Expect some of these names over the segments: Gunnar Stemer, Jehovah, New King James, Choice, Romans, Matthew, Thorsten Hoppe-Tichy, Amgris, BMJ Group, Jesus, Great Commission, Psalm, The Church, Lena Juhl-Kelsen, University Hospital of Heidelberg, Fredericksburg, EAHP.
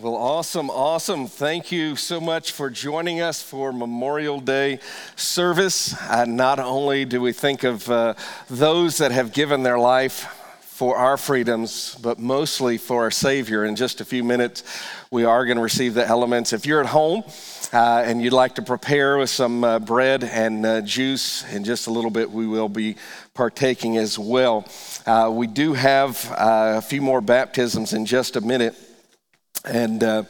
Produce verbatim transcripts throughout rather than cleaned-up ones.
Well, awesome, awesome. Thank you so much for joining us for Memorial Day service. Uh, not only do we think of uh, those that have given their life for our freedoms, but mostly for our Savior. In just a few minutes, we are going to receive the elements. If you're at home uh, and you'd like to prepare with some uh, bread and uh, juice, in just a little bit, we will be partaking as well. Uh, we do have uh, a few more baptisms in just a minute. And uh,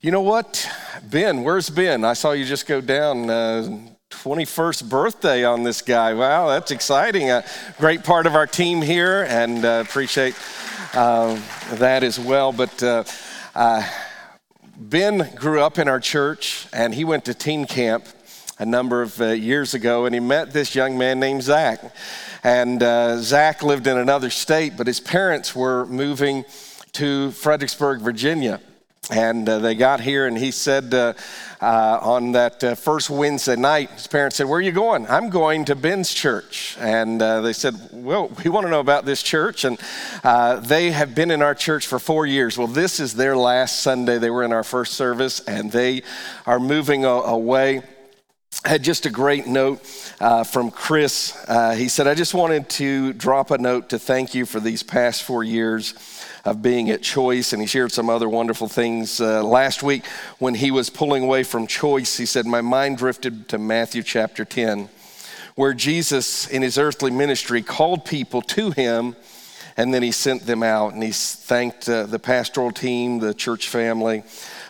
you know what? Ben, where's Ben? I saw you just go down. Uh, twenty-first birthday on this guy. Wow, that's exciting. A great part of our team here, and uh, appreciate uh, that as well. But uh, uh, Ben grew up in our church, and he went to teen camp a number of uh, years ago, and he met this young man named Zach. And uh, Zach lived in another state, but his parents were moving to Fredericksburg, Virginia. And uh, they got here, and he said uh, uh, on that uh, first Wednesday night, his parents said, "Where are you going?" "I'm going to Ben's church." And uh, they said, "Well, we want to know about this church." And uh, they have been in our church for four years. Well, this is their last Sunday. They were in our first service, and they are moving away. I had just a great note uh, from Chris. Uh, he said, "I just wanted to drop a note to thank you for these past four years of being at Choice," and he shared some other wonderful things. Uh, last week, when he was pulling away from Choice, he said, "My mind drifted to Matthew chapter ten, where Jesus, in his earthly ministry, called people to him, and then he sent them out." And he thanked uh, the pastoral team, the church family,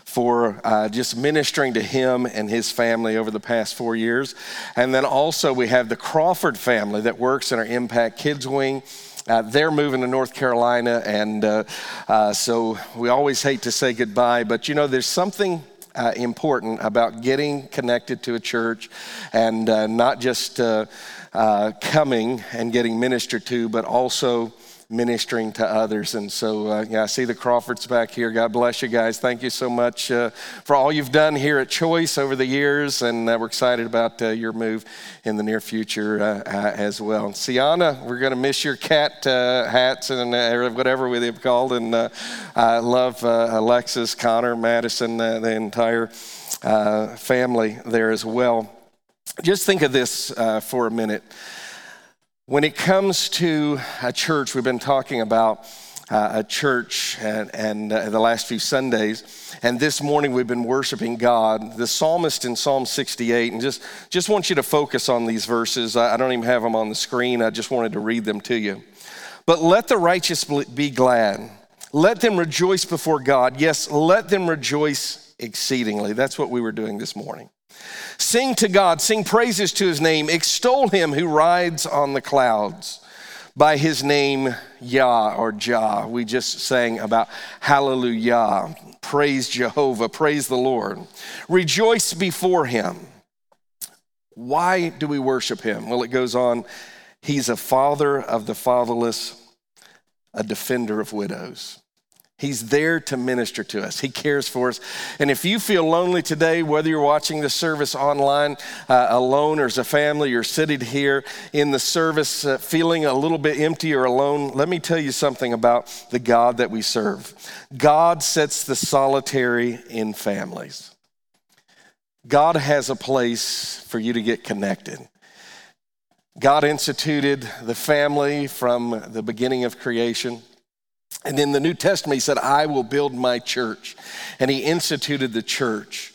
for uh, just ministering to him and his family over the past four years. And then also we have the Crawford family that works in our Impact Kids Wing. Uh, they're moving to North Carolina, and uh, uh, so we always hate to say goodbye, but you know, there's something uh, important about getting connected to a church and uh, not just uh, uh, coming and getting ministered to, but also ministering to others. And so uh, yeah, I see the Crawfords back here. God bless you guys. Thank you so much uh, for all you've done here at Choice over the years, and uh, we're excited about uh, your move in the near future uh, uh, as well. And Sienna, we're going to miss your cat uh, hats and uh, whatever we have called, and uh, I love uh, Alexis, Connor, Madison, uh, the entire uh, family there as well. Just think of this uh, for a minute. When it comes to a church, we've been talking about uh, a church and, and uh, the last few Sundays, and this morning we've been worshiping God. The psalmist in Psalm sixty-eight, and just, just want you to focus on these verses. I, I don't even have them on the screen. I just wanted to read them to you. "But let the righteous be glad. Let them rejoice before God. Yes, let them rejoice exceedingly." That's what we were doing this morning. "Sing to God, sing praises to his name, extol him who rides on the clouds. By his name, Yah," or Jah. We just sang about hallelujah. Praise Jehovah, praise the Lord. "Rejoice before him." Why do we worship him? Well, it goes on. He's a father of the fatherless, a defender of widows. He's there to minister to us. He cares for us. And if you feel lonely today, whether you're watching the service online uh, alone or as a family, you're sitting here in the service uh, feeling a little bit empty or alone, let me tell you something about the God that we serve. God sets the solitary in families. God has a place for you to get connected. God instituted the family from the beginning of creation. And in the New Testament, he said, "I will build my church." And he instituted the church.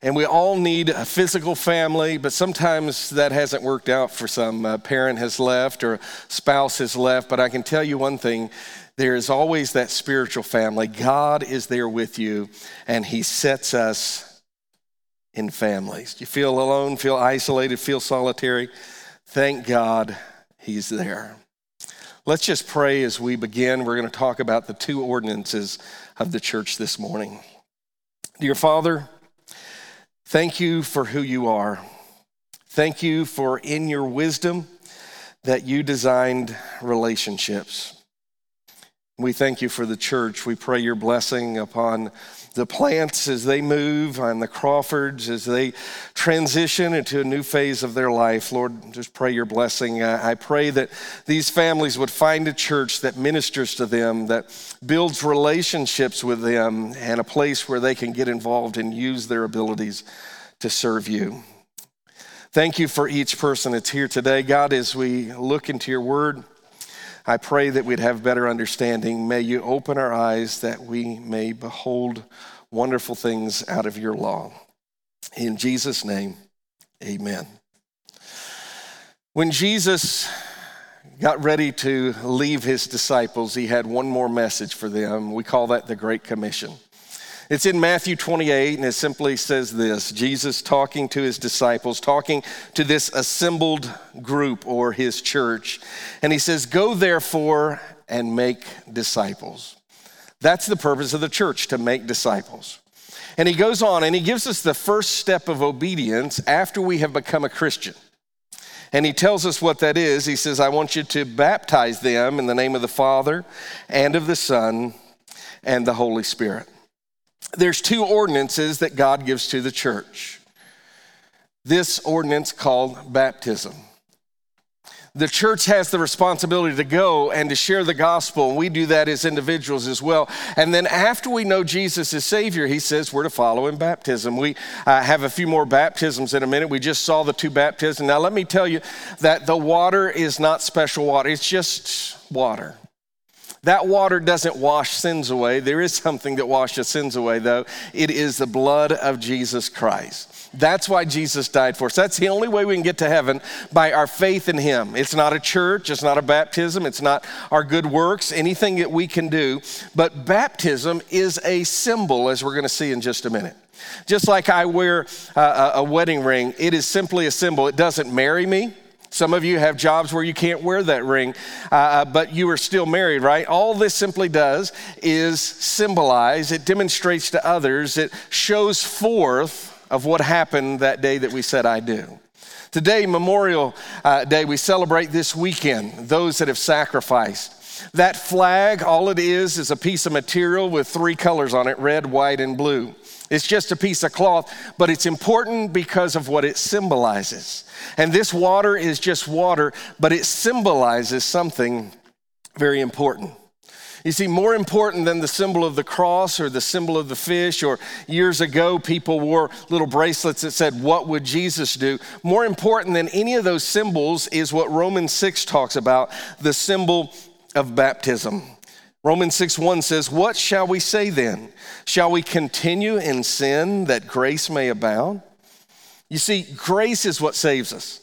And we all need a physical family, but sometimes that hasn't worked out for some. A parent has left or a spouse has left. But I can tell you one thing, there is always that spiritual family. God is there with you, and he sets us in families. You feel alone, feel isolated, feel solitary? Thank God he's there. Let's just pray as we begin. We're going to talk about the two ordinances of the church this morning. Dear Father, thank you for who you are. Thank you for, in your wisdom, that you designed relationships. We thank you for the church. We pray your blessing upon the Plants as they move, on the Crawfords as they transition into a new phase of their life. Lord, just pray your blessing. I pray that these families would find a church that ministers to them, that builds relationships with them, and a place where they can get involved and use their abilities to serve you. Thank you for each person that's here today. God, as we look into your word, I pray that we'd have better understanding. May you open our eyes that we may behold wonderful things out of your law. In Jesus' name, amen. When Jesus got ready to leave his disciples, he had one more message for them. We call that the Great Commission. It's in Matthew twenty-eight, and it simply says this: Jesus talking to his disciples, talking to this assembled group or his church, and he says, "Go therefore and make disciples." That's the purpose of the church, to make disciples. And he goes on and he gives us the first step of obedience after we have become a Christian. And he tells us what that is. He says, "I want you to baptize them in the name of the Father and of the Son and the Holy Spirit." There's two ordinances that God gives to the church. This ordinance called baptism. The church has the responsibility to go and to share the gospel, and we do that as individuals as well. And then after we know Jesus as Savior, he says we're to follow in baptism. We uh, have a few more baptisms in a minute. We just saw the two baptisms. Now let me tell you that the water is not special water. It's just water. That water doesn't wash sins away. There is something that washes sins away, though. It is the blood of Jesus Christ. That's why Jesus died for us. That's the only way we can get to heaven, by our faith in him. It's not a church. It's not a baptism. It's not our good works, anything that we can do. But baptism is a symbol, as we're going to see in just a minute. Just like I wear a, a wedding ring, it is simply a symbol. It doesn't marry me. Some of you have jobs where you can't wear that ring, uh, but you are still married, right? All this simply does is symbolize. It demonstrates to others. It shows forth of what happened that day that we said, "I do." Today, Memorial uh, Day, we celebrate this weekend those that have sacrificed. That flag, all it is is a piece of material with three colors on it, red, white, and blue. It's just a piece of cloth, but it's important because of what it symbolizes. And this water is just water, but it symbolizes something very important. You see, more important than the symbol of the cross or the symbol of the fish, or years ago people wore little bracelets that said, "What would Jesus do?" More important than any of those symbols is what Romans six talks about, the symbol of baptism. Romans six one says, "What shall we say then? Shall we continue in sin that grace may abound?" You see, grace is what saves us.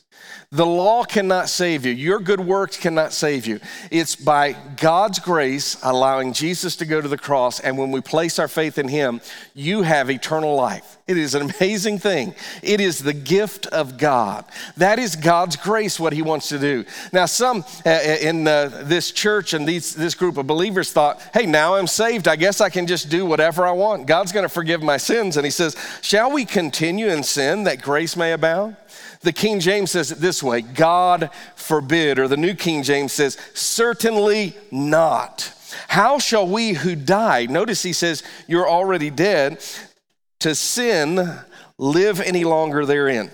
The law cannot save you. Your good works cannot save you. It's by God's grace, allowing Jesus to go to the cross, and when we place our faith in him, you have eternal life. It is an amazing thing. It is the gift of God. That is God's grace, what he wants to do. Now, some in this church and these, this group of believers thought, "Hey, now I'm saved. I guess I can just do whatever I want. God's going to forgive my sins." And he says, "Shall we continue in sin that grace may abound?" The King James says it this way, "God forbid," or the New King James says, "Certainly not. How shall we who die," notice he says, "you're already dead, to sin, live any longer therein?"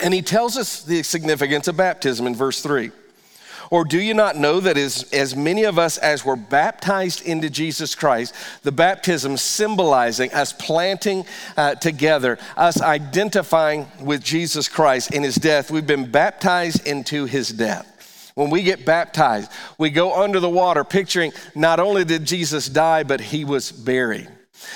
And he tells us the significance of baptism in verse three. "Or do you not know that as, as many of us as were baptized into Jesus Christ," the baptism symbolizing us planting uh, together, us identifying with Jesus Christ in his death, we've been baptized into his death. When we get baptized, we go under the water, picturing not only did Jesus die, but he was buried.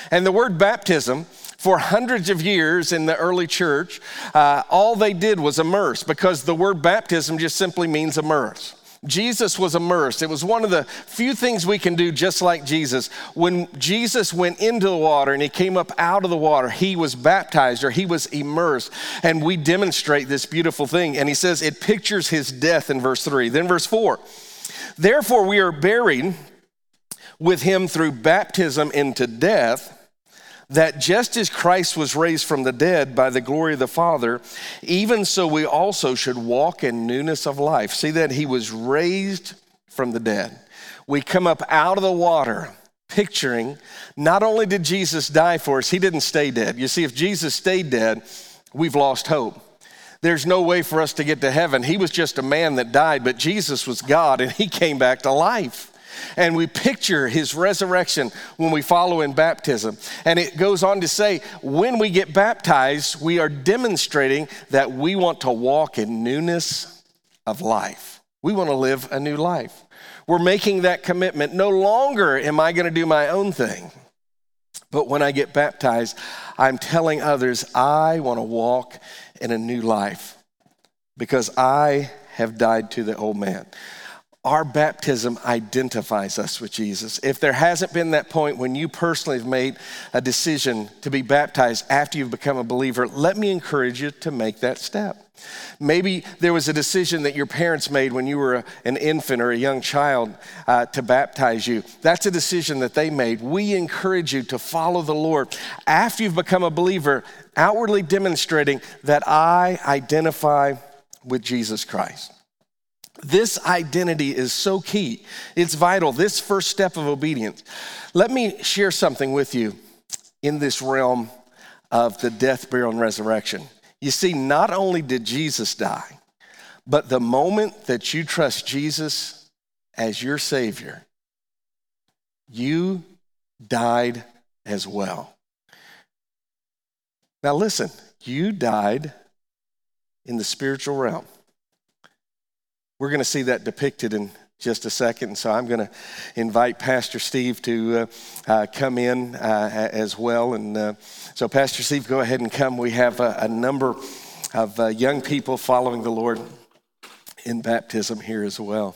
And the word baptism, for hundreds of years in the early church, uh, all they did was immerse, because the word baptism just simply means immerse. Jesus was immersed. It was one of the few things we can do just like Jesus. When Jesus went into the water and he came up out of the water, he was baptized, or he was immersed. And we demonstrate this beautiful thing. And he says it pictures his death in verse three. Then verse four, "Therefore we are buried with him through baptism into death, that just as Christ was raised from the dead by the glory of the Father, even so we also should walk in newness of life." See that he was raised from the dead. we come up out of the water, picturing not only did Jesus die for us, he didn't stay dead. You see, if Jesus stayed dead, we've lost hope. There's no way for us to get to heaven. He was just a man that died, but Jesus was God, and he came back to life. And we picture his resurrection when we follow in baptism. And it goes on to say, when we get baptized, we are demonstrating that we want to walk in newness of life. We want to live a new life. We're making that commitment. No longer am I going to do my own thing. But when I get baptized, I'm telling others I want to walk in a new life because I have died to the old man. Our baptism identifies us with Jesus. If there hasn't been that point when you personally have made a decision to be baptized after you've become a believer, let me encourage you to make that step. Maybe there was a decision that your parents made when you were a, an infant or a young child uh, to baptize you. That's a decision that they made. We encourage you to follow the Lord after you've become a believer, outwardly demonstrating that I identify with Jesus Christ. This identity is so key. It's vital, this first step of obedience. Let me share something with you in this realm of the death, burial, and resurrection. You see, not only did Jesus die, but the moment that you trust Jesus as your Savior, you died as well. Now listen, you died in the spiritual realm. We're going to see that depicted in just a second, so I'm going to invite Pastor Steve to uh, uh, come in uh, as well. And uh, so, Pastor Steve, go ahead and come. We have a, a number of uh, young people following the Lord in baptism here as well.